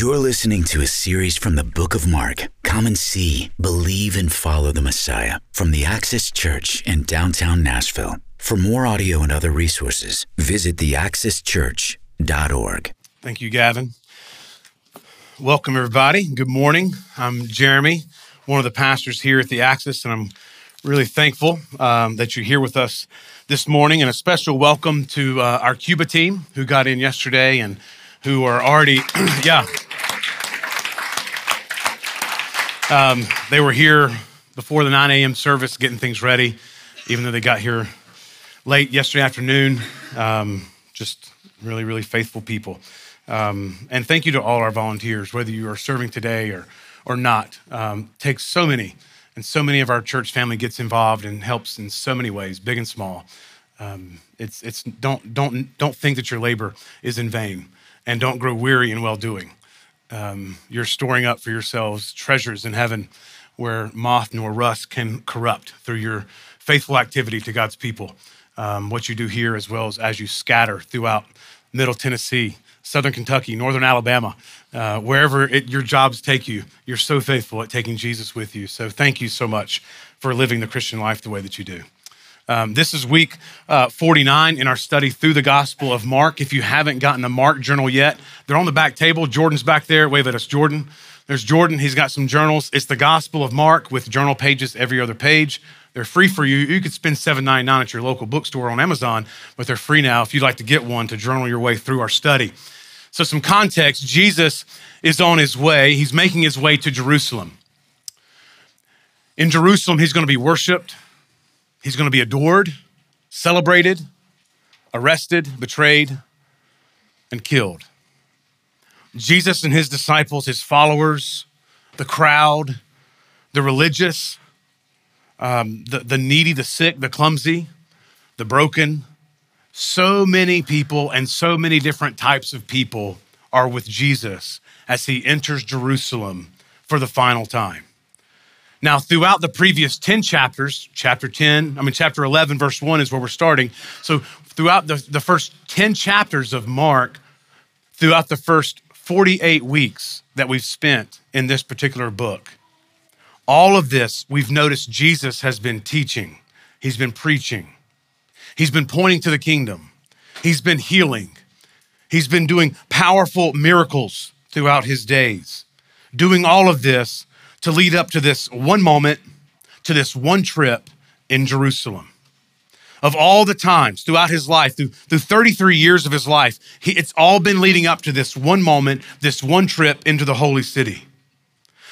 You're listening to a series from the book of Mark. Come and see, believe, and follow the Messiah from the Axis Church in downtown Nashville. For more audio and other resources, visit theaxischurch.org. Thank you, Gavin. Welcome, everybody. Good morning. I'm Jeremy, one of the pastors here at the Axis, and I'm really thankful that you're here with us this morning. And a special welcome to our Cuba team who got in yesterday and who are already, they were here before the 9 a.m. service getting things ready, even though they got here late yesterday afternoon. Just really, really faithful people. And thank you to all our volunteers, whether you are serving today or not. Takes so many, and so many of our church family gets involved and helps in so many ways, big and small. It's don't think that your labor is in vain. And don't grow weary in well-doing. You're storing up for yourselves treasures in heaven where moth nor rust can corrupt through your faithful activity to God's people. What you do here as well as you scatter throughout Middle Tennessee, Southern Kentucky, Northern Alabama, wherever your jobs take you, you're so faithful at taking Jesus with you. So thank you so much for living the Christian life the way that you do. This is week 49 in our study through the Gospel of Mark. If you haven't gotten a Mark journal yet, they're on the back table. Jordan's back there. Wave at us, Jordan. There's Jordan. He's got some journals. It's the Gospel of Mark with journal pages every other page. They're free for you. You could spend $7.99 at your local bookstore on Amazon, but they're free now if you'd like to get one to journal your way through our study. So some context, Jesus is on his way. He's making his way to Jerusalem. In Jerusalem, he's going to be worshiped. He's going to be adored, celebrated, arrested, betrayed, and killed. Jesus and his disciples, his followers, the crowd, the religious, the needy, the sick, the clumsy, the broken. So many people and so many different types of people are with Jesus as he enters Jerusalem for the final time. Now, throughout the previous 10 chapters, chapter 11, verse 1 is where we're starting. So throughout the first 10 chapters of Mark, throughout the first 48 weeks that we've spent in this particular book, all of this, we've noticed Jesus has been teaching. He's been preaching. He's been pointing to the kingdom. He's been healing. He's been doing powerful miracles throughout his days, doing all of this to lead up to this one moment, to this one trip in Jerusalem. Of all the times throughout his life, through 33 years of his life, it's all been leading up to this one moment, this one trip into the holy city.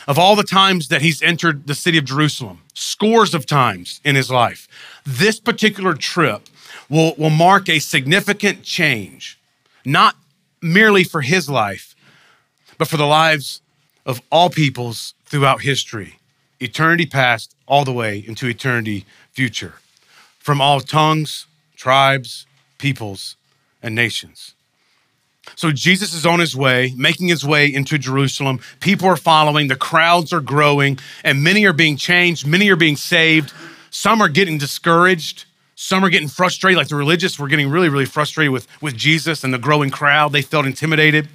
Of all the times that he's entered the city of Jerusalem, scores of times in his life, this particular trip will mark a significant change, not merely for his life, but for the lives of all peoples throughout history, eternity past, all the way into eternity future, from all tongues, tribes, peoples, and nations. So Jesus is on his way, making his way into Jerusalem. People are following, the crowds are growing, and many are being changed, many are being saved. Some are getting discouraged. Some are getting frustrated, like the religious were getting really, really frustrated with Jesus and the growing crowd. They felt intimidated.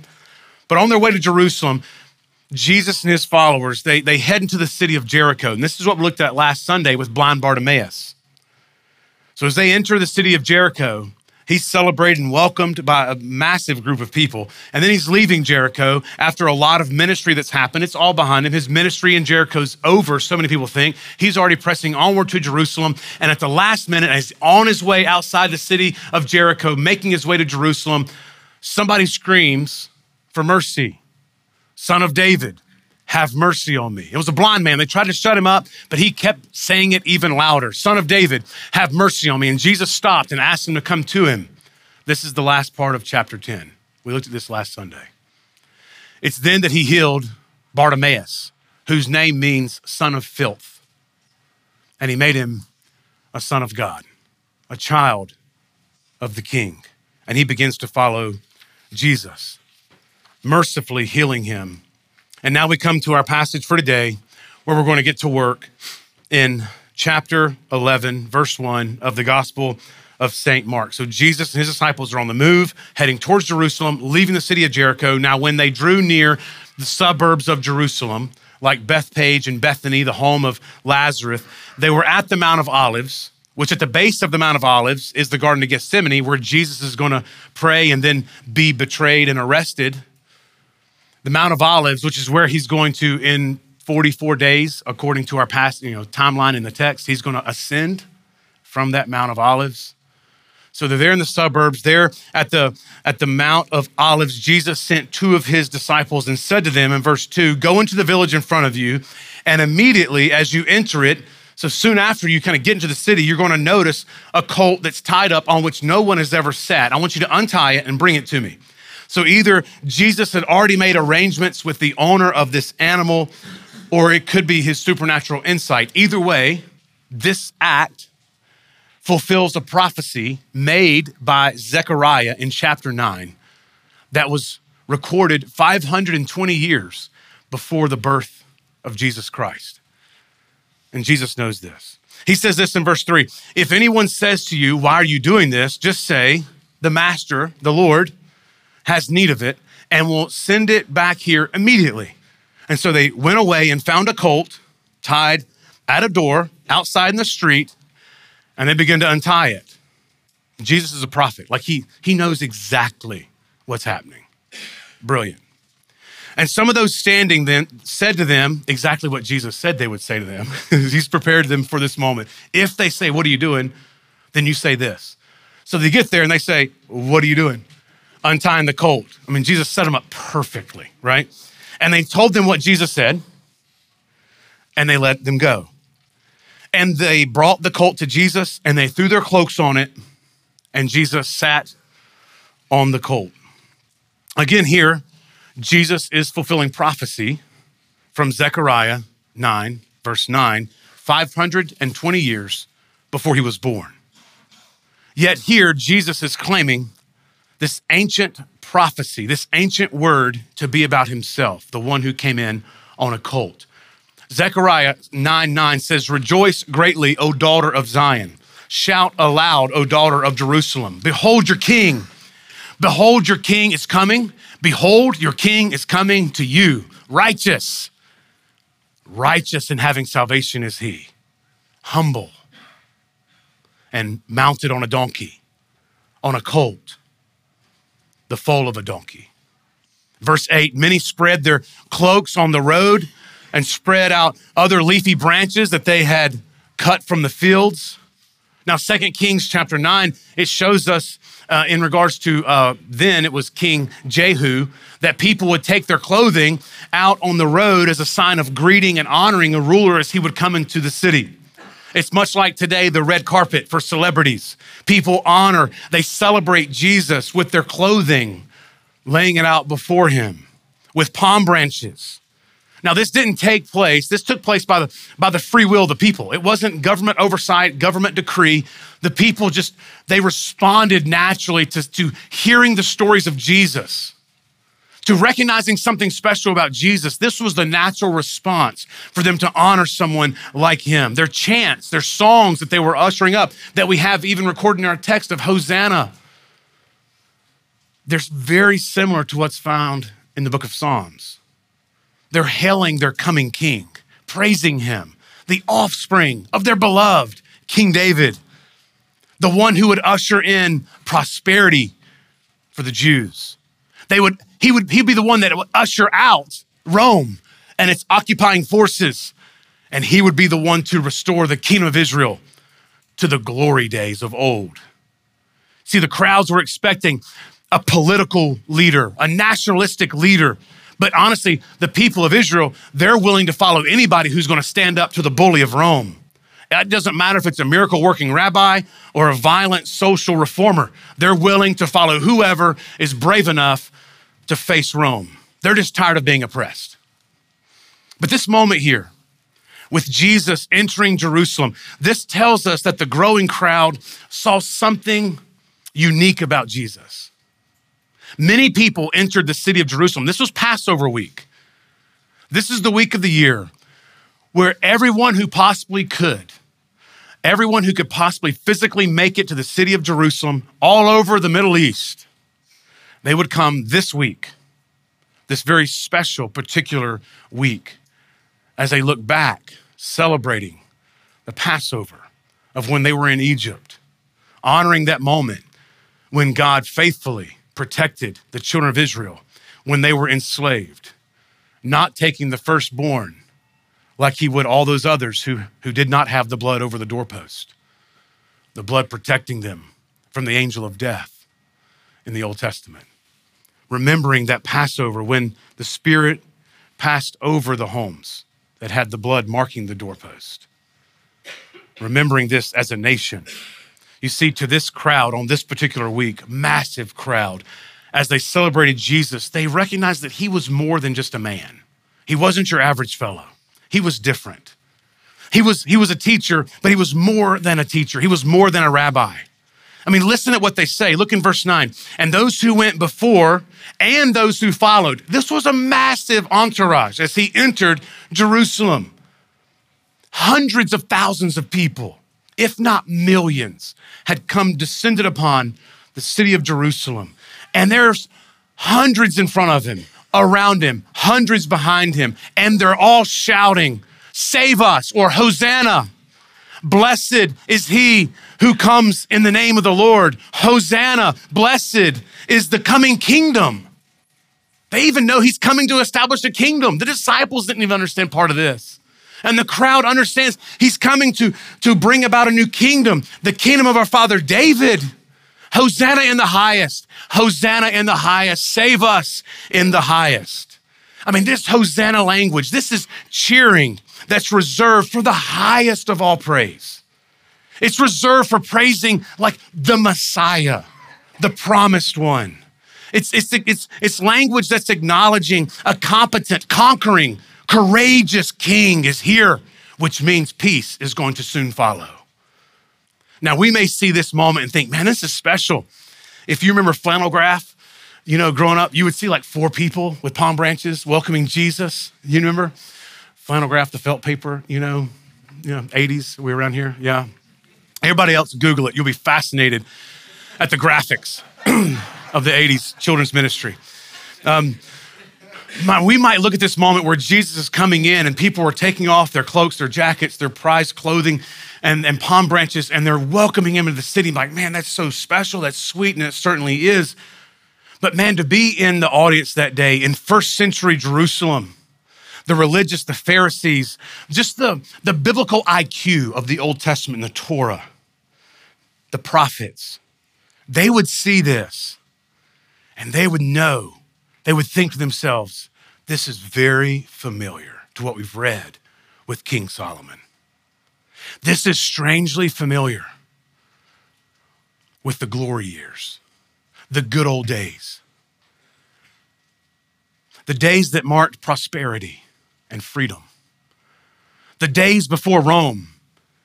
But on their way to Jerusalem, Jesus and his followers, they head into the city of Jericho. And this is what we looked at last Sunday with blind Bartimaeus. So as they enter the city of Jericho, he's celebrated and welcomed by a massive group of people. And then he's leaving Jericho after a lot of ministry that's happened. It's all behind him. His ministry in Jericho's over, so many people think. He's already pressing onward to Jerusalem. And at the last minute, as he's on his way outside the city of Jericho, making his way to Jerusalem, somebody screams for mercy. Son of David, have mercy on me. It was a blind man. They tried to shut him up, but he kept saying it even louder. Son of David, have mercy on me. And Jesus stopped and asked him to come to him. This is the last part of chapter 10. We looked at this last Sunday. It's then that he healed Bartimaeus, whose name means son of filth. And he made him a son of God, a child of the King. And he begins to follow Jesus, mercifully healing him. And now we come to our passage for today, where we're going to get to work in chapter 11, verse 1 of the Gospel of St. Mark. So Jesus and his disciples are on the move, heading towards Jerusalem, leaving the city of Jericho. Now, when they drew near the suburbs of Jerusalem, like Bethpage and Bethany, the home of Lazarus, they were at the Mount of Olives, which at the base of the Mount of Olives is the Garden of Gethsemane, where Jesus is going to pray and then be betrayed and arrested. The Mount of Olives, which is where he's going to, in 44 days, according to our past timeline in the text, he's going to ascend from that Mount of Olives. So they're there in the suburbs, there at the Mount of Olives. Jesus sent two of his disciples and said to them in verse 2, "Go into the village in front of you, and immediately as you enter it," so soon after you kind of get into the city, you're going to notice a colt that's tied up on which no one has ever sat. I want you to untie it and bring it to me. So either Jesus had already made arrangements with the owner of this animal, or it could be his supernatural insight. Either way, this act fulfills a prophecy made by Zechariah in chapter 9 that was recorded 520 years before the birth of Jesus Christ. And Jesus knows this. He says this in verse 3, "If anyone says to you, 'Why are you doing this?' just say, 'The master, the Lord, has need of it and will send it back here immediately.'" And so they went away and found a colt tied at a door outside in the street, and they began to untie it. Jesus is a prophet. Like he knows exactly what's happening. Brilliant. And some of those standing then said to them exactly what Jesus said they would say to them. He's prepared them for this moment. If they say, "What are you doing?" then you say this. So they get there and they say, "What are you doing?" Untying the colt. I mean, Jesus set them up perfectly, right? And they told them what Jesus said, and they let them go. And they brought the colt to Jesus, and they threw their cloaks on it, and Jesus sat on the colt. Again here, Jesus is fulfilling prophecy from Zechariah 9, verse 9, 520 years before he was born. Yet here, Jesus is claiming this ancient prophecy, this ancient word to be about himself, the one who came in on a colt. Zechariah 9:9 says, "Rejoice greatly, O daughter of Zion. Shout aloud, O daughter of Jerusalem. Behold your king. Behold your king is coming. Behold your king is coming to you. Righteous. Righteous and having salvation is he. Humble and mounted on a donkey, on a colt, the foal of a donkey." Verse 8, "Many spread their cloaks on the road and spread out other leafy branches that they had cut from the fields." Now, 2 Kings chapter 9, it shows us in regards to then it was King Jehu, that people would take their clothing out on the road as a sign of greeting and honoring a ruler as he would come into the city. It's much like today, the red carpet for celebrities. People honor, they celebrate Jesus with their clothing, laying it out before him with palm branches. Now, this didn't take place. This took place by the free will of the people. It wasn't government oversight, government decree. The people just, they responded naturally to hearing the stories of Jesus, to recognizing something special about Jesus. This was the natural response for them to honor someone like him. Their chants, their songs that they were ushering up, that we have even recorded in our text of Hosanna, they're very similar to what's found in the book of Psalms. They're hailing their coming king, praising him, the offspring of their beloved King David, the one who would usher in prosperity for the Jews. He'd be the one that would usher out Rome and its occupying forces, and he would be the one to restore the kingdom of Israel to the glory days of old. See, the crowds were expecting a political leader, a nationalistic leader. But honestly, the people of Israel, they're willing to follow anybody who's going to stand up to the bully of Rome. It doesn't matter if it's a miracle-working rabbi or a violent social reformer. They're willing to follow whoever is brave enough to face Rome. They're just tired of being oppressed. But this moment here, with Jesus entering Jerusalem, this tells us that the growing crowd saw something unique about Jesus. Many people entered the city of Jerusalem. This was Passover week. This is the week of the year where everyone who possibly could everyone who could possibly physically make it to the city of Jerusalem, all over the Middle East, they would come this week, this very special, particular week, as they look back, celebrating the Passover of when they were in Egypt, honoring that moment when God faithfully protected the children of Israel when they were enslaved, not taking the firstborn like he would all those others who did not have the blood over the doorpost, the blood protecting them from the angel of death in the Old Testament. Remembering that Passover when the Spirit passed over the homes that had the blood marking the doorpost. Remembering this as a nation. You see, to this crowd on this particular week, massive crowd, as they celebrated Jesus, they recognized that he was more than just a man. He wasn't your average fellow. He was different. He was a teacher, but he was more than a teacher. He was more than a rabbi. I mean, listen at what they say. Look in verse 9. And those who went before and those who followed. This was a massive entourage as he entered Jerusalem. Hundreds of thousands of people, if not millions, had come descended upon the city of Jerusalem. And there's hundreds in front of him, around him, hundreds behind him. And they're all shouting, save us, or Hosanna. Blessed is he who comes in the name of the Lord. Hosanna, blessed is the coming kingdom. They even know he's coming to establish a kingdom. The disciples didn't even understand part of this. And the crowd understands he's coming to bring about a new kingdom, the kingdom of our father David. Hosanna in the highest. Hosanna in the highest. Save us in the highest. I mean, this Hosanna language, this is cheering that's reserved for the highest of all praise. It's reserved for praising like the Messiah, the promised one. It's language that's acknowledging a competent, conquering, courageous king is here, which means peace is going to soon follow. Now, we may see this moment and think, man, this is special. If you remember flannel graph, you know, growing up, you would see like four people with palm branches welcoming Jesus. You remember flannel graph, the felt paper, you know 80s, we were around here, yeah. Everybody else, Google it. You'll be fascinated at the graphics of the 80s children's ministry. We might look at this moment where Jesus is coming in and people are taking off their cloaks, their jackets, their prized clothing and palm branches, and they're welcoming him into the city. I'm like, man, that's so special, that's sweet, and it certainly is. But man, to be in the audience that day in first century Jerusalem, the religious, the Pharisees, just the biblical IQ of the Old Testament, the Torah, the prophets, they would see this and they would know. They would think to themselves, this is very familiar to what we've read with King Solomon. This is strangely familiar with the glory years, the good old days, the days that marked prosperity and freedom, the days before Rome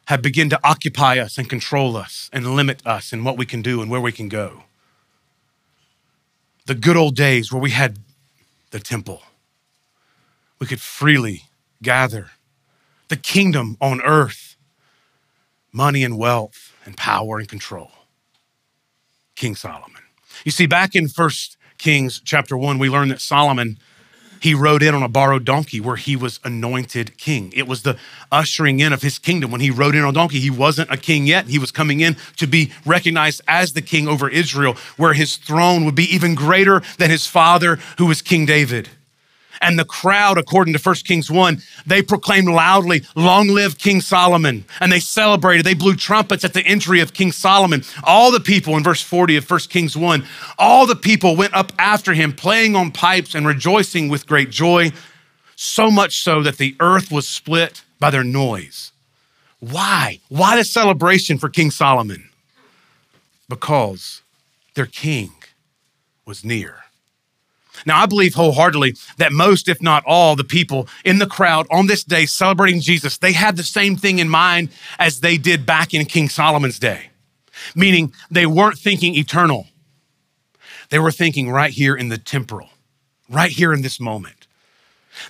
had begun to occupy us and control us and limit us in what we can do and where we can go. The good old days where we had the temple. We could freely gather. The kingdom on earth, money and wealth and power and control. King Solomon. You see, back in 1 Kings chapter 1, we learned that Solomon, he rode in on a borrowed donkey where he was anointed king. It was the ushering in of his kingdom. When he rode in on a donkey, he wasn't a king yet. He was coming in to be recognized as the king over Israel, where his throne would be even greater than his father, who was King David. And the crowd, according to 1 Kings 1, they proclaimed loudly, long live King Solomon. And they celebrated, they blew trumpets at the entry of King Solomon. All the people, in verse 40 of 1 Kings 1, all the people went up after him, playing on pipes and rejoicing with great joy, so much so that the earth was split by their noise. Why? Why the celebration for King Solomon? Because their king was near. Now, I believe wholeheartedly that most, if not all, the people in the crowd on this day celebrating Jesus, they had the same thing in mind as they did back in King Solomon's day, meaning they weren't thinking eternal. They were thinking right here in the temporal, right here in this moment.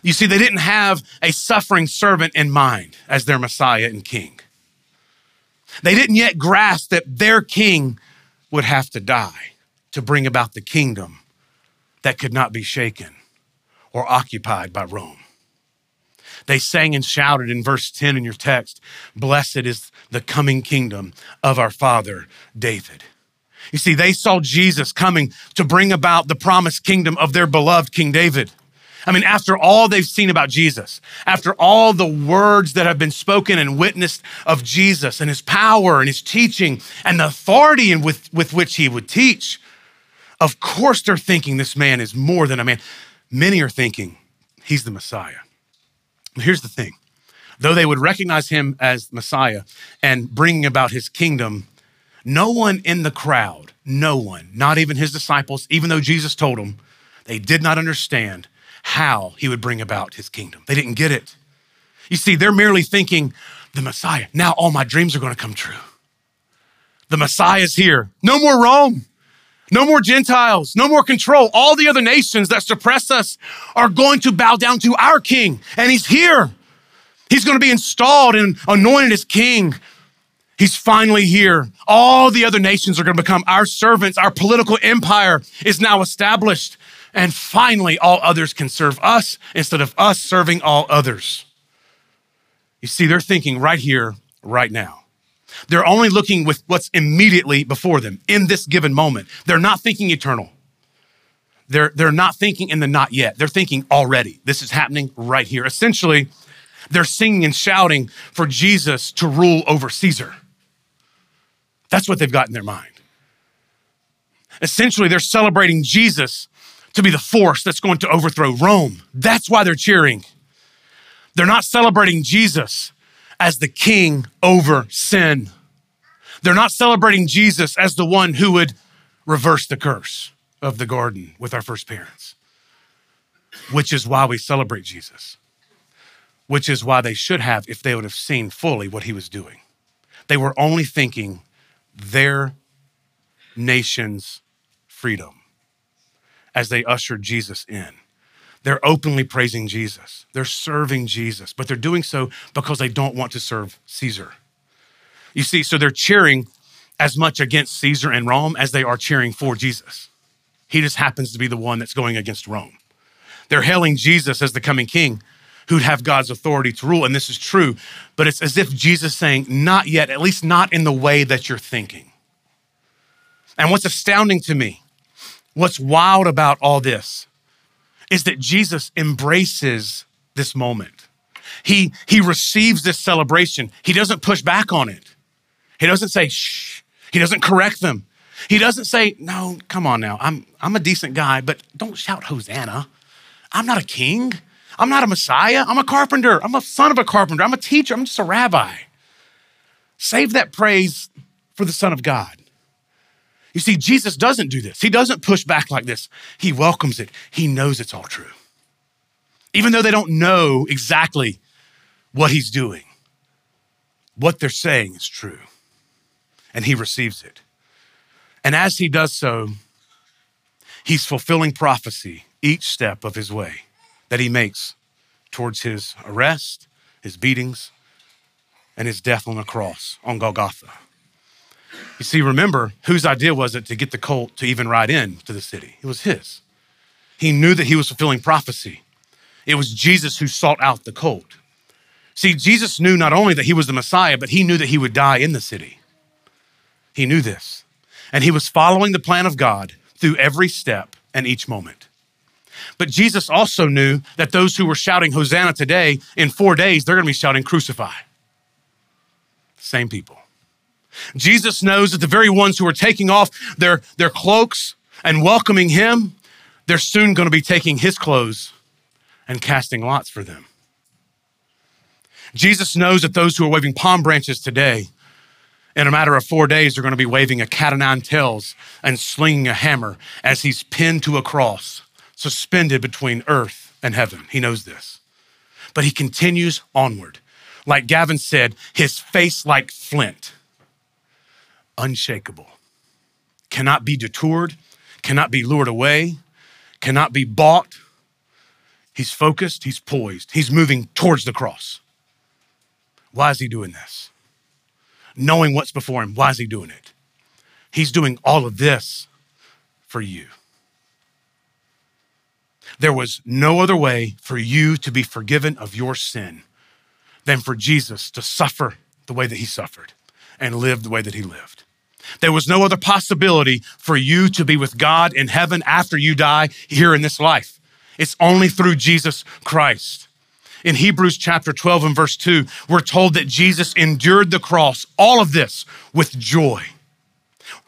You see, they didn't have a suffering servant in mind as their Messiah and King. They didn't yet grasp that their king would have to die to bring about the kingdom that could not be shaken or occupied by Rome. They sang and shouted in verse 10 in your text, "Blessed is the coming kingdom of our father David." You see, they saw Jesus coming to bring about the promised kingdom of their beloved King David. I mean, after all they've seen about Jesus, after all the words that have been spoken and witnessed of Jesus and his power and his teaching and the authority with which he would teach, of course they're thinking this man is more than a man. Many are thinking he's the Messiah. Here's the thing, though they would recognize him as Messiah and bringing about his kingdom, no one in the crowd, no one, not even his disciples, even though Jesus told them, they did not understand how he would bring about his kingdom. They didn't get it. You see, they're merely thinking, the Messiah, now all my dreams are gonna come true. The Messiah is here. No more Rome, no more Gentiles, no more control. All the other nations that suppress us are going to bow down to our king, and he's here. He's gonna be installed and anointed as king. He's finally here. All the other nations are gonna become our servants. Our political empire is now established. And finally, all others can serve us instead of us serving all others. You see, they're thinking right here, right now. They're only looking with what's immediately before them in this given moment. They're not thinking eternal. They're not thinking in the not yet. They're thinking already. This is happening right here. Essentially, they're singing and shouting for Jesus to rule over Caesar. That's what they've got in their mind. Essentially, they're celebrating Jesus to be the force that's going to overthrow Rome. That's why they're cheering. They're not celebrating Jesus as the king over sin. They're not celebrating Jesus as the one who would reverse the curse of the garden with our first parents, which is why we celebrate Jesus, which is why they should have if they would have seen fully what he was doing. They were only thinking their nation's freedom as they ushered Jesus in. They're openly praising Jesus. They're serving Jesus, but they're doing so because they don't want to serve Caesar. You see, so they're cheering as much against Caesar and Rome as they are cheering for Jesus. He just happens to be the one that's going against Rome. They're hailing Jesus as the coming king who'd have God's authority to rule, and this is true, but it's as if Jesus saying, not yet, at least not in the way that you're thinking. And what's astounding to me, what's wild about all this is that Jesus embraces this moment. He receives this celebration. He doesn't push back on it. He doesn't say, shh. He doesn't correct them. He doesn't say, no, come on now. I'm a decent guy, but don't shout Hosanna. I'm not a king. I'm not a Messiah. I'm a carpenter. I'm a son of a carpenter. I'm a teacher. I'm just a rabbi. Save that praise for the Son of God. You see, Jesus doesn't do this. He doesn't push back like this. He welcomes it. He knows it's all true. Even though they don't know exactly what he's doing, what they're saying is true, and he receives it. And as he does so, he's fulfilling prophecy each step of his way that he makes towards his arrest, his beatings, and his death on the cross on Golgotha. You see, remember, whose idea was it to get the colt to even ride in to the city? It was his. He knew that he was fulfilling prophecy. It was Jesus who sought out the colt. See, Jesus knew not only that he was the Messiah, but he knew that he would die in the city. He knew this. And he was following the plan of God through every step and each moment. But Jesus also knew that those who were shouting Hosanna today, in 4 days, they're gonna be shouting crucify. Same people. Jesus knows that the very ones who are taking off their cloaks and welcoming him, they're soon gonna be taking his clothes and casting lots for them. Jesus knows that those who are waving palm branches today, in a matter of 4 days, are gonna be waving a cat o' nine tails and slinging a hammer as he's pinned to a cross, suspended between earth and heaven. He knows this, but he continues onward. Like Gavin said, his face like flint. Unshakable, cannot be detoured, cannot be lured away, cannot be bought. He's focused, he's poised, he's moving towards the cross. Why is he doing this? knowing what's before him. Why is he doing it? He's doing all of this for you. There was no other way for you to be forgiven of your sin than for Jesus to suffer the way that he suffered and live the way that he lived. There was no other possibility for you to be with God in heaven after you die here in this life. It's only through Jesus Christ. In Hebrews chapter 12 and verse 2, we're told that Jesus endured the cross, all of this, with joy,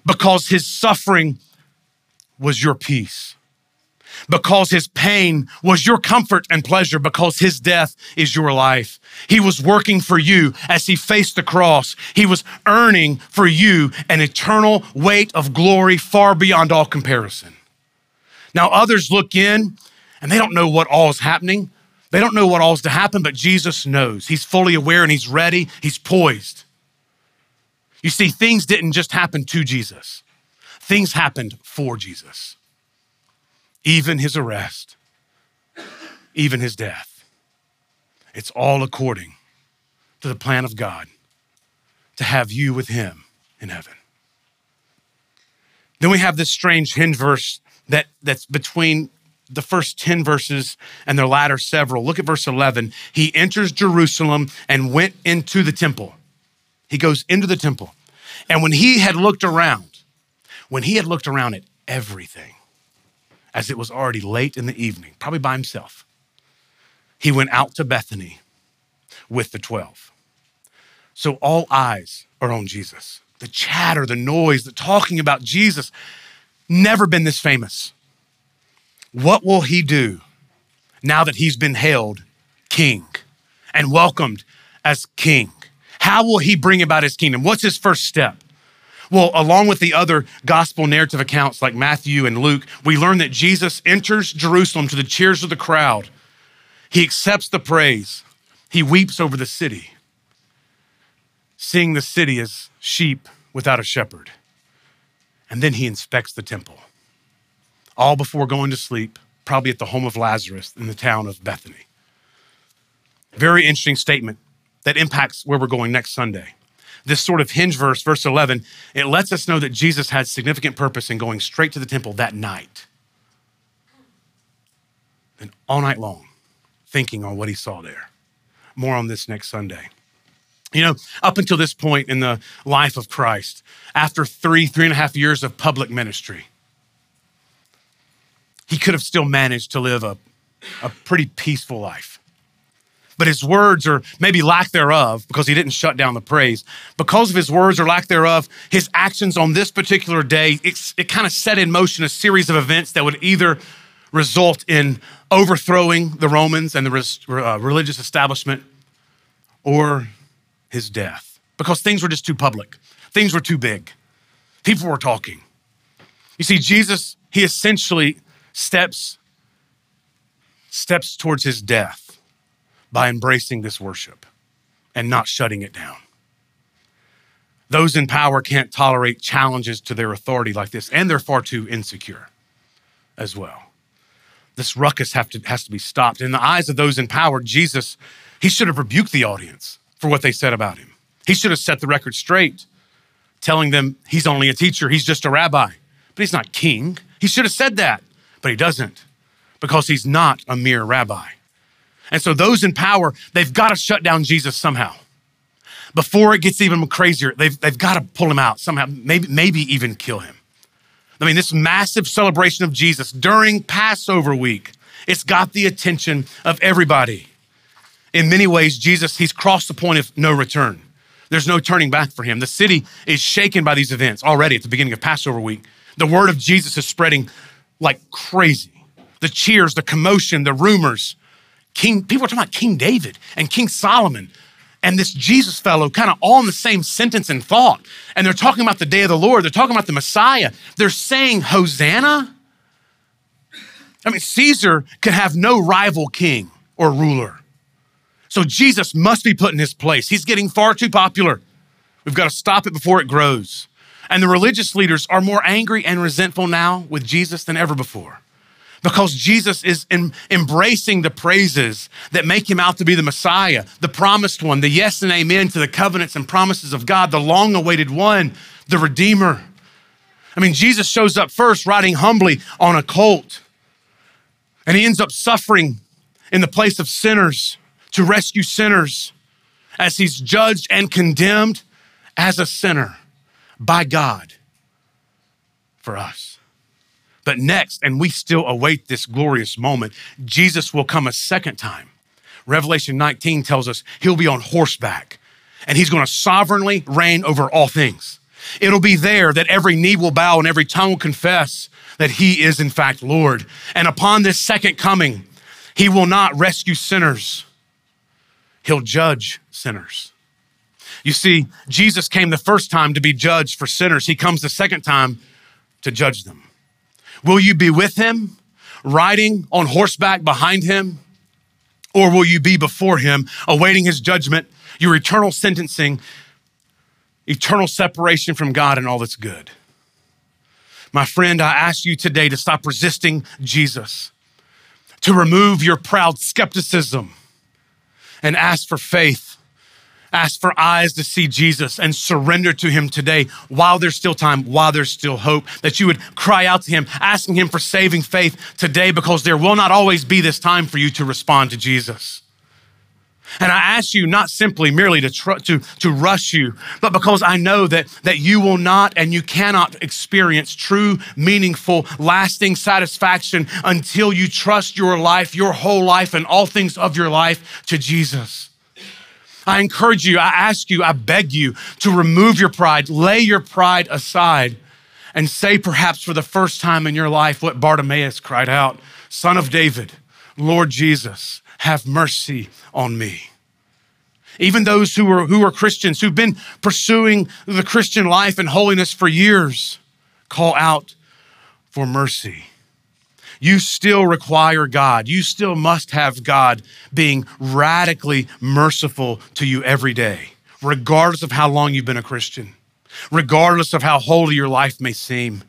because his suffering was your peace, because his pain was your comfort and pleasure, because his death is your life. He was working for you as he faced the cross. He was earning for you an eternal weight of glory far beyond all comparison. Now, others look in and they don't know what all is happening. They don't know what all is to happen, but Jesus knows. He's fully aware and he's ready. He's poised. You see, things didn't just happen to Jesus. Things happened for Jesus. Even his arrest, even his death. It's all according to the plan of God to have you with him in heaven. Then we have this strange hinge verse that's between the first 10 verses and their latter several. Look at verse 11. He enters Jerusalem and went into the temple. He goes into the temple. And when he had looked around at everything, as it was already late in the evening, probably by himself, he went out to Bethany with the 12. So all eyes are on Jesus. The chatter, the noise, the talking about Jesus, never been this famous. What will he do now that he's been hailed king and welcomed as king? How will he bring about his kingdom? What's his first step? Well, along with the other gospel narrative accounts like Matthew and Luke, we learn that Jesus enters Jerusalem to the cheers of the crowd. He accepts the praise. He weeps over the city, seeing the city as sheep without a shepherd. And then he inspects the temple, all before going to sleep, probably at the home of Lazarus in the town of Bethany. Very interesting statement that impacts where we're going next Sunday. This sort of hinge verse, verse 11, it lets us know that Jesus had significant purpose in going straight to the temple that night. And all night long, thinking on what he saw there. More on this next Sunday. You know, up until this point in the life of Christ, after three and a half years of public ministry, he could have still managed to live a pretty peaceful life. But his words, or maybe lack thereof, because he didn't shut down the praise, because of his words or lack thereof, his actions on this particular day, it kind of set in motion a series of events that would either result in overthrowing the Romans and the religious establishment, or his death, because things were just too public. Things were too big. People were talking. You see, Jesus, he essentially steps towards his death by embracing this worship and not shutting it down. Those in power can't tolerate challenges to their authority like this, and they're far too insecure as well. This ruckus has to be stopped. In the eyes of those in power, Jesus, he should have rebuked the audience for what they said about him. He should have set the record straight, telling them he's only a teacher, he's just a rabbi, but he's not king. He should have said that, but he doesn't, because he's not a mere rabbi. And so those in power, they've got to shut down Jesus somehow. Before it gets even crazier, they've got to pull him out somehow, maybe even kill him. I mean, this massive celebration of Jesus during Passover week, it's got the attention of everybody. In many ways, Jesus, he's crossed the point of no return. There's no turning back for him. The city is shaken by these events already at the beginning of Passover week. The word of Jesus is spreading like crazy. The cheers, the commotion, the rumors. People are talking about King David and King Solomon and this Jesus fellow, kind of all in the same sentence and thought. And they're talking about the day of the Lord. They're talking about the Messiah. They're saying, Hosanna. I mean, Caesar could have no rival king or ruler. So Jesus must be put in his place. He's getting far too popular. We've got to stop it before it grows. And the religious leaders are more angry and resentful now with Jesus than ever before. because Jesus is embracing the praises that make him out to be the Messiah, the promised one, the yes and amen to the covenants and promises of God, the long-awaited one, the Redeemer. I mean, Jesus shows up first riding humbly on a colt, and he ends up suffering in the place of sinners to rescue sinners as he's judged and condemned as a sinner by God for us. But next, and we still await this glorious moment, Jesus will come a second time. Revelation 19 tells us he'll be on horseback and he's going to sovereignly reign over all things. It'll be there that every knee will bow and every tongue will confess that he is in fact Lord. And upon this second coming, he will not rescue sinners. He'll judge sinners. You see, Jesus came the first time to be judged for sinners. He comes the second time to judge them. Will you be with him, riding on horseback behind him? Or will you be before him, awaiting his judgment, your eternal sentencing, eternal separation from God and all that's good? My friend, I ask you today to stop resisting Jesus, to remove your proud skepticism and ask for faith. Ask for eyes to see Jesus and surrender to him today while there's still time, while there's still hope, that you would cry out to him, asking him for saving faith today, because there will not always be this time for you to respond to Jesus. And I ask you not simply merely to rush you, but because I know that you will not and you cannot experience true, meaningful, lasting satisfaction until you trust your life, your whole life, and all things of your life to Jesus. I encourage you, I ask you, I beg you to remove your pride, lay your pride aside, and say perhaps for the first time in your life what Bartimaeus cried out, "Son of David, Lord Jesus, have mercy on me." Even those who are Christians, who've been pursuing the Christian life and holiness for years, call out for mercy. You still require God. You still must have God being radically merciful to you every day, regardless of how long you've been a Christian, regardless of how holy your life may seem.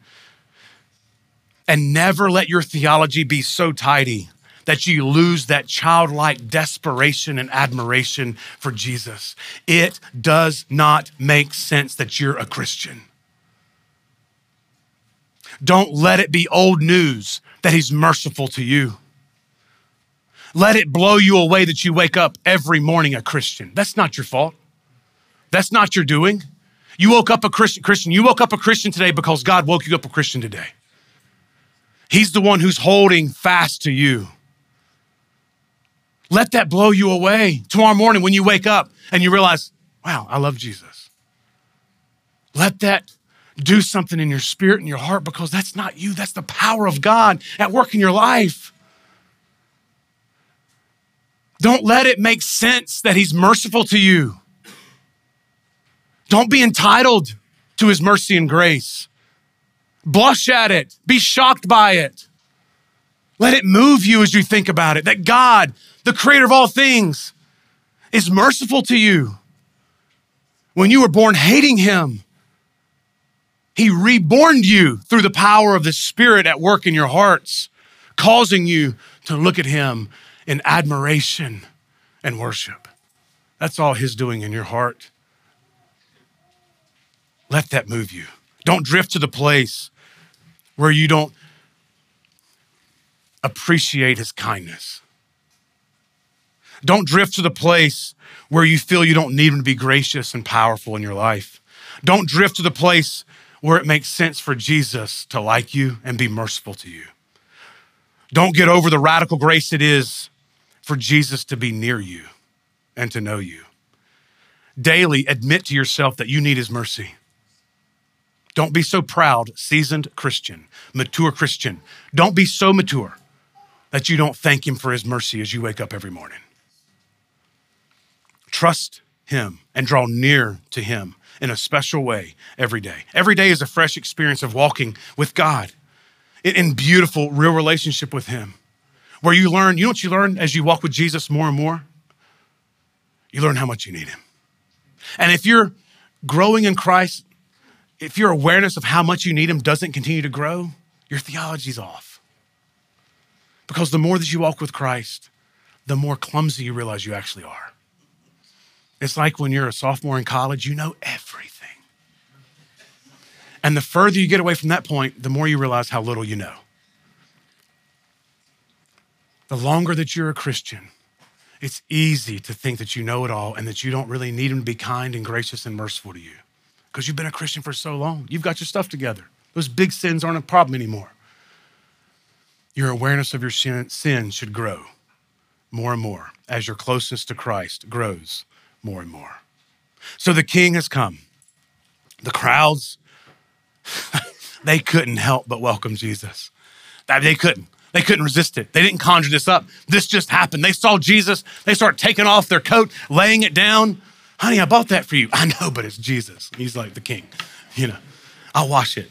And never let your theology be so tidy that you lose that childlike desperation and admiration for Jesus. It does not make sense that you're a Christian. Don't let it be old news that he's merciful to you. Let it blow you away that you wake up every morning a Christian. That's not your fault. That's not your doing. You woke up a Christian. You woke up a Christian today because God woke you up a Christian today. He's the one who's holding fast to you. Let that blow you away tomorrow morning when you wake up and you realize, wow, I love Jesus. Let that do something in your spirit and your heart, because that's not you. That's the power of God at work in your life. Don't let it make sense that he's merciful to you. Don't be entitled to his mercy and grace. Blush at it. Be shocked by it. Let it move you as you think about it, that God, the creator of all things, is merciful to you. When you were born hating him, he reborned you through the power of the Spirit at work in your hearts, causing you to look at him in admiration and worship. That's all his doing in your heart. Let that move you. Don't drift to the place where you don't appreciate his kindness. Don't drift to the place where you feel you don't need him to be gracious and powerful in your life. Don't drift to the place where it makes sense for Jesus to like you and be merciful to you. Don't get over the radical grace it is for Jesus to be near you and to know you. Daily admit to yourself that you need his mercy. Don't be so proud, seasoned Christian, mature Christian. Don't be so mature that you don't thank him for his mercy as you wake up every morning. Trust him and draw near to him in a special way every day. Every day is a fresh experience of walking with God in beautiful, real relationship with him, where you learn, you know what you learn as you walk with Jesus more and more? You learn how much you need him. And if you're growing in Christ, if your awareness of how much you need him doesn't continue to grow, your theology's off. Because the more that you walk with Christ, the more clumsy you realize you actually are. It's like when you're a sophomore in college, you know everything. And the further you get away from that point, the more you realize how little you know. The longer that you're a Christian, it's easy to think that you know it all and that you don't really need him to be kind and gracious and merciful to you because you've been a Christian for so long. You've got your stuff together. Those big sins aren't a problem anymore. Your awareness of your sin should grow more and more as your closeness to Christ grows more and more. So the king has come. The crowds, they couldn't help but welcome Jesus. They couldn't. They couldn't resist it. They didn't conjure this up. This just happened. They saw Jesus. They start taking off their coat, laying it down. Honey, I bought that for you. I know, but it's Jesus. He's like the king. You know, I'll wash it.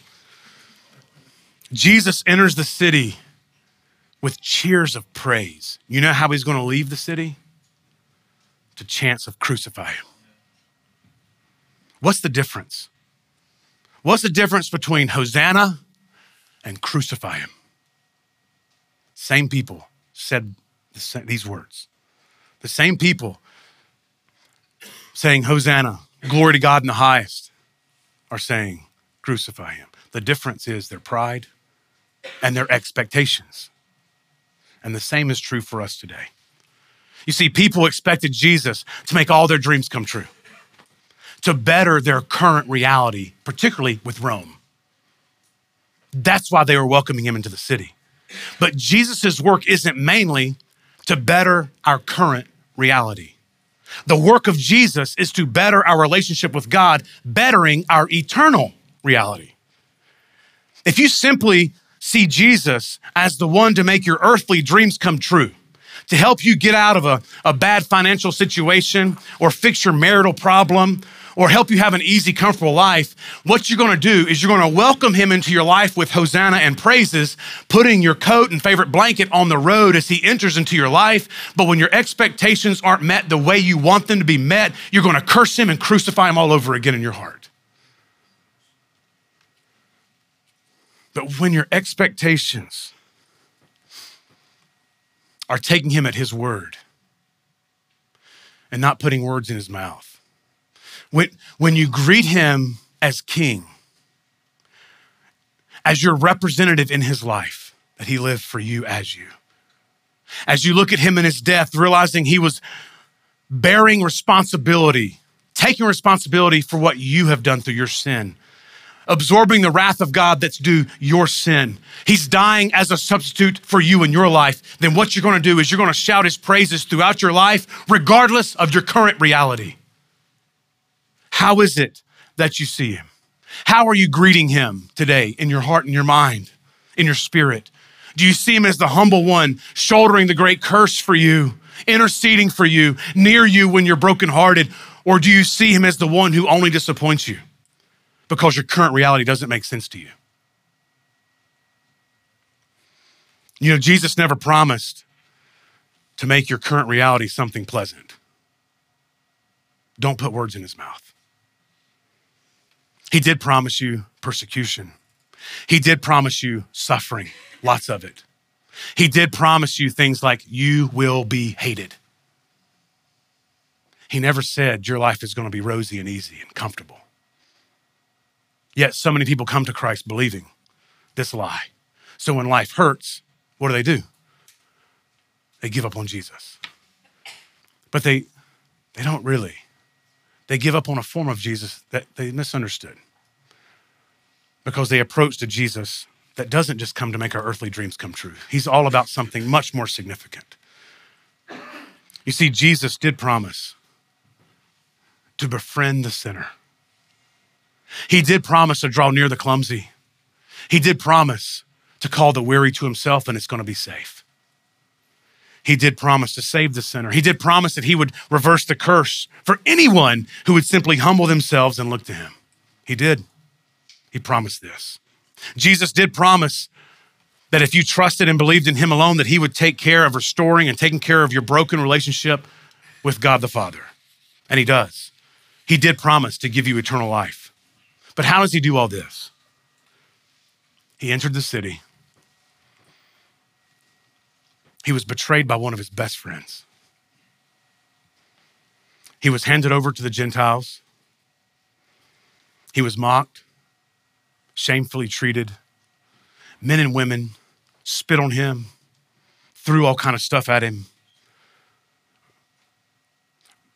Jesus enters the city with cheers of praise. You know how he's going to leave the city? To chants of crucify him. What's the difference? What's the difference between Hosanna and crucify him? Same people said these words. The same people saying, Hosanna, glory to God in the highest, are saying, crucify him. The difference is their pride and their expectations. And the same is true for us today. You see, people expected Jesus to make all their dreams come true, to better their current reality, particularly with Rome. That's why they were welcoming him into the city. But Jesus's work isn't mainly to better our current reality. The work of Jesus is to better our relationship with God, bettering our eternal reality. If you simply see Jesus as the one to make your earthly dreams come true, to help you get out of a bad financial situation or fix your marital problem or help you have an easy, comfortable life, what you're gonna do is you're gonna welcome him into your life with Hosanna and praises, putting your coat and favorite blanket on the road as he enters into your life. But when your expectations aren't met the way you want them to be met, you're gonna curse him and crucify him all over again in your heart. But when your expectations are taking him at his word and not putting words in his mouth, when you greet him as king, as your representative in his life, that he lived for you as you. As you look at him in his death, realizing he was bearing responsibility, taking responsibility for what you have done through your sin, absorbing the wrath of God that's due your sin. He's dying as a substitute for you in your life. Then what you're gonna do is you're gonna shout his praises throughout your life, regardless of your current reality. How is it that you see him? How are you greeting him today in your heart, in your mind, in your spirit? Do you see him as the humble one, shouldering the great curse for you, interceding for you, near you when you're brokenhearted? Or do you see him as the one who only disappoints you because your current reality doesn't make sense to you? You know, Jesus never promised to make your current reality something pleasant. Don't put words in his mouth. He did promise you persecution. He did promise you suffering, lots of it. He did promise you things like you will be hated. He never said your life is gonna be rosy and easy and comfortable. Yet so many people come to Christ believing this lie. So when life hurts, what do? They give up on Jesus. But they don't really. They give up on a form of Jesus that they misunderstood because they approached a Jesus that doesn't just come to make our earthly dreams come true. He's all about something much more significant. You see, Jesus did promise to befriend the sinner. He did promise to draw near the clumsy. He did promise to call the weary to himself and it's gonna be safe. He did promise to save the sinner. He did promise that he would reverse the curse for anyone who would simply humble themselves and look to him. He did. He promised this. Jesus did promise that if you trusted and believed in him alone, that he would take care of restoring and taking care of your broken relationship with God the Father. And he does. He did promise to give you eternal life. But how does he do all this? He entered the city. He was betrayed by one of his best friends. He was handed over to the Gentiles. He was mocked, shamefully treated. Men and women spit on him, threw all kind of stuff at him,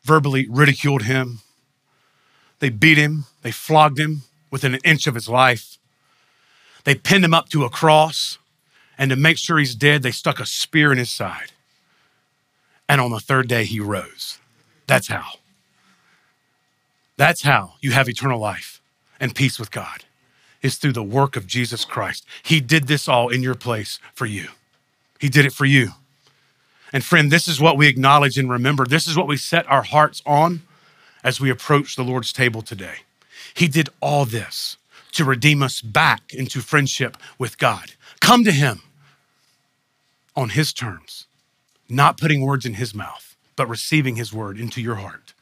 verbally ridiculed him. They beat him. They flogged him within an inch of his life. They pinned him up to a cross, and to make sure he's dead, they stuck a spear in his side. And on the third day, he rose. That's how. That's how you have eternal life and peace with God, is through the work of Jesus Christ. He did this all in your place for you. He did it for you. And friend, this is what we acknowledge and remember. This is what we set our hearts on as we approach the Lord's table today. He did all this to redeem us back into friendship with God. Come to him on his terms, not putting words in his mouth, but receiving his word into your heart.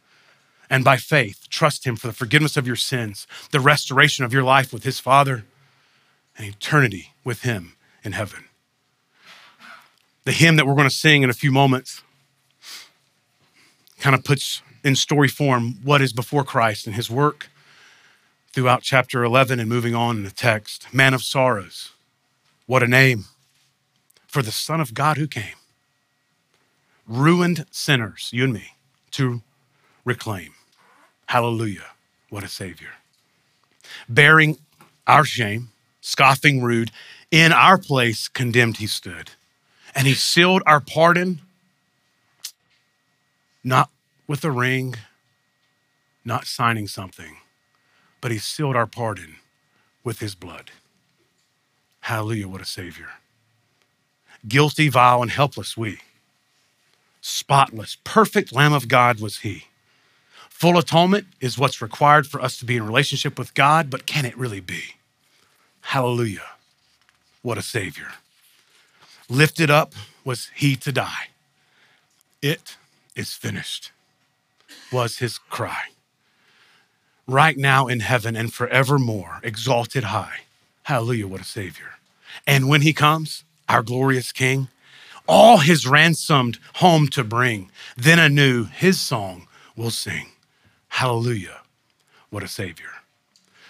And by faith, trust him for the forgiveness of your sins, the restoration of your life with his Father, and eternity with him in heaven. The hymn that we're going to sing in a few moments kind of puts in story form what is before Christ and his work throughout chapter 11 and moving on in the text. Man of sorrows, what a name for the Son of God who came, ruined sinners, you and me, to reclaim. Hallelujah, what a Savior. Bearing our shame, scoffing rude, in our place condemned he stood. And he sealed our pardon, not with a ring, not signing something, but he sealed our pardon with his blood. Hallelujah, what a Savior. Guilty, vile, and helpless we. Spotless, perfect Lamb of God was he. Full atonement is what's required for us to be in relationship with God, but can it really be? Hallelujah, what a Savior. Lifted up was he to die. It is finished, was his cry. Right now in heaven and forevermore, exalted high. Hallelujah, what a Savior. And when he comes, our glorious King, all his ransomed home to bring, then anew his song will sing. Hallelujah, what a Savior.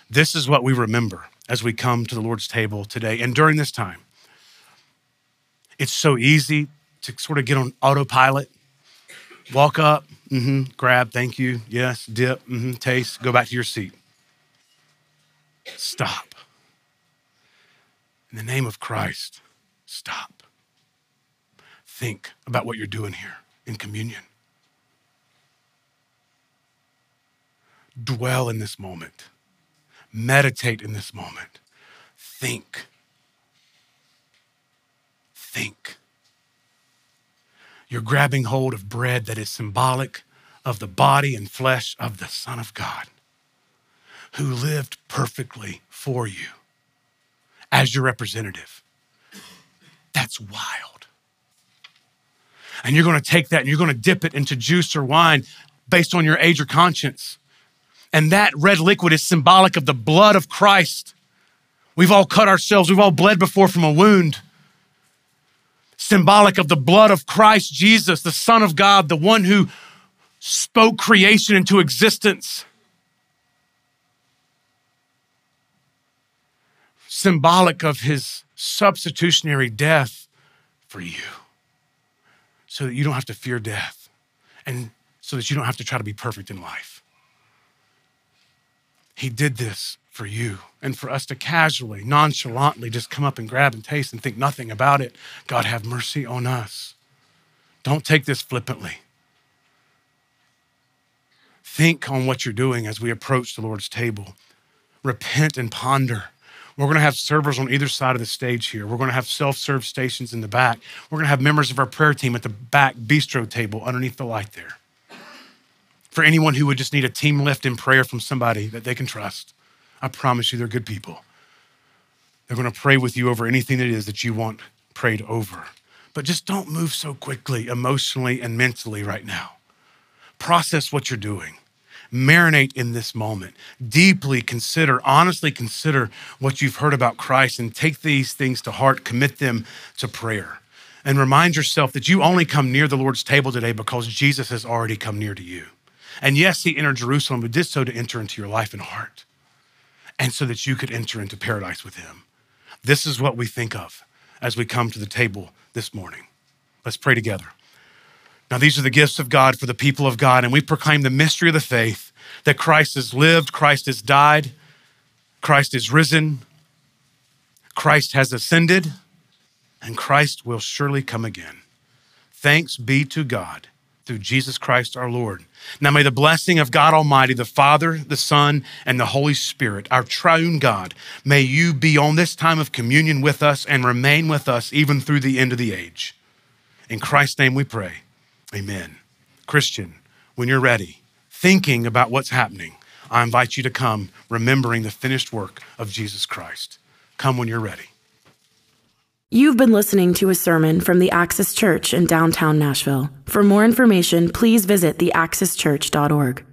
This is what we remember as we come to the Lord's table today. And during this time, it's so easy to sort of get on autopilot, walk up, grab, thank you, yes, dip, taste, go back to your seat. Stop. In the name of Christ, stop. Think about what you're doing here in communion. Dwell in this moment. Meditate in this moment. Think. Think. You're grabbing hold of bread that is symbolic of the body and flesh of the Son of God, who lived perfectly for you as your representative. That's wild. And you're going to take that and you're going to dip it into juice or wine based on your age or conscience. And that red liquid is symbolic of the blood of Christ. We've all cut ourselves. We've all bled before from a wound. Symbolic of the blood of Christ Jesus, the Son of God, the one who spoke creation into existence. Symbolic of his substitutionary death for you, so that you don't have to fear death and so that you don't have to try to be perfect in life. He did this for you and for us to casually, nonchalantly just come up and grab and taste and think nothing about it. God, have mercy on us. Don't take this flippantly. Think on what you're doing as we approach the Lord's table. Repent and ponder. We're going to have servers on either side of the stage here. We're going to have self-serve stations in the back. We're going to have members of our prayer team at the back bistro table underneath the light there. For anyone who would just need a team lift in prayer from somebody that they can trust, I promise you they're good people. They're gonna pray with you over anything that it is that you want prayed over. But just don't move so quickly emotionally and mentally right now. Process what you're doing. Marinate in this moment. Deeply consider, honestly consider what you've heard about Christ and take these things to heart, commit them to prayer. and remind yourself that you only come near the Lord's table today because Jesus has already come near to you. And yes, he entered Jerusalem, but did so to enter into your life and heart, and so that you could enter into paradise with him. This is what we think of as we come to the table this morning. Let's pray together. Now, these are the gifts of God for the people of God, and we proclaim the mystery of the faith that Christ has lived, Christ has died, Christ is risen, Christ has ascended, and Christ will surely come again. Thanks be to God through Jesus Christ our Lord. Now may the blessing of God Almighty, the Father, the Son, and the Holy Spirit, our triune God, may you be on this time of communion with us and remain with us even through the end of the age. In Christ's name we pray, amen. Christian, when you're ready, thinking about what's happening, I invite you to come remembering the finished work of Jesus Christ. Come when you're ready. You've been listening to a sermon from the Axis Church in downtown Nashville. For more information, please visit theaxischurch.org.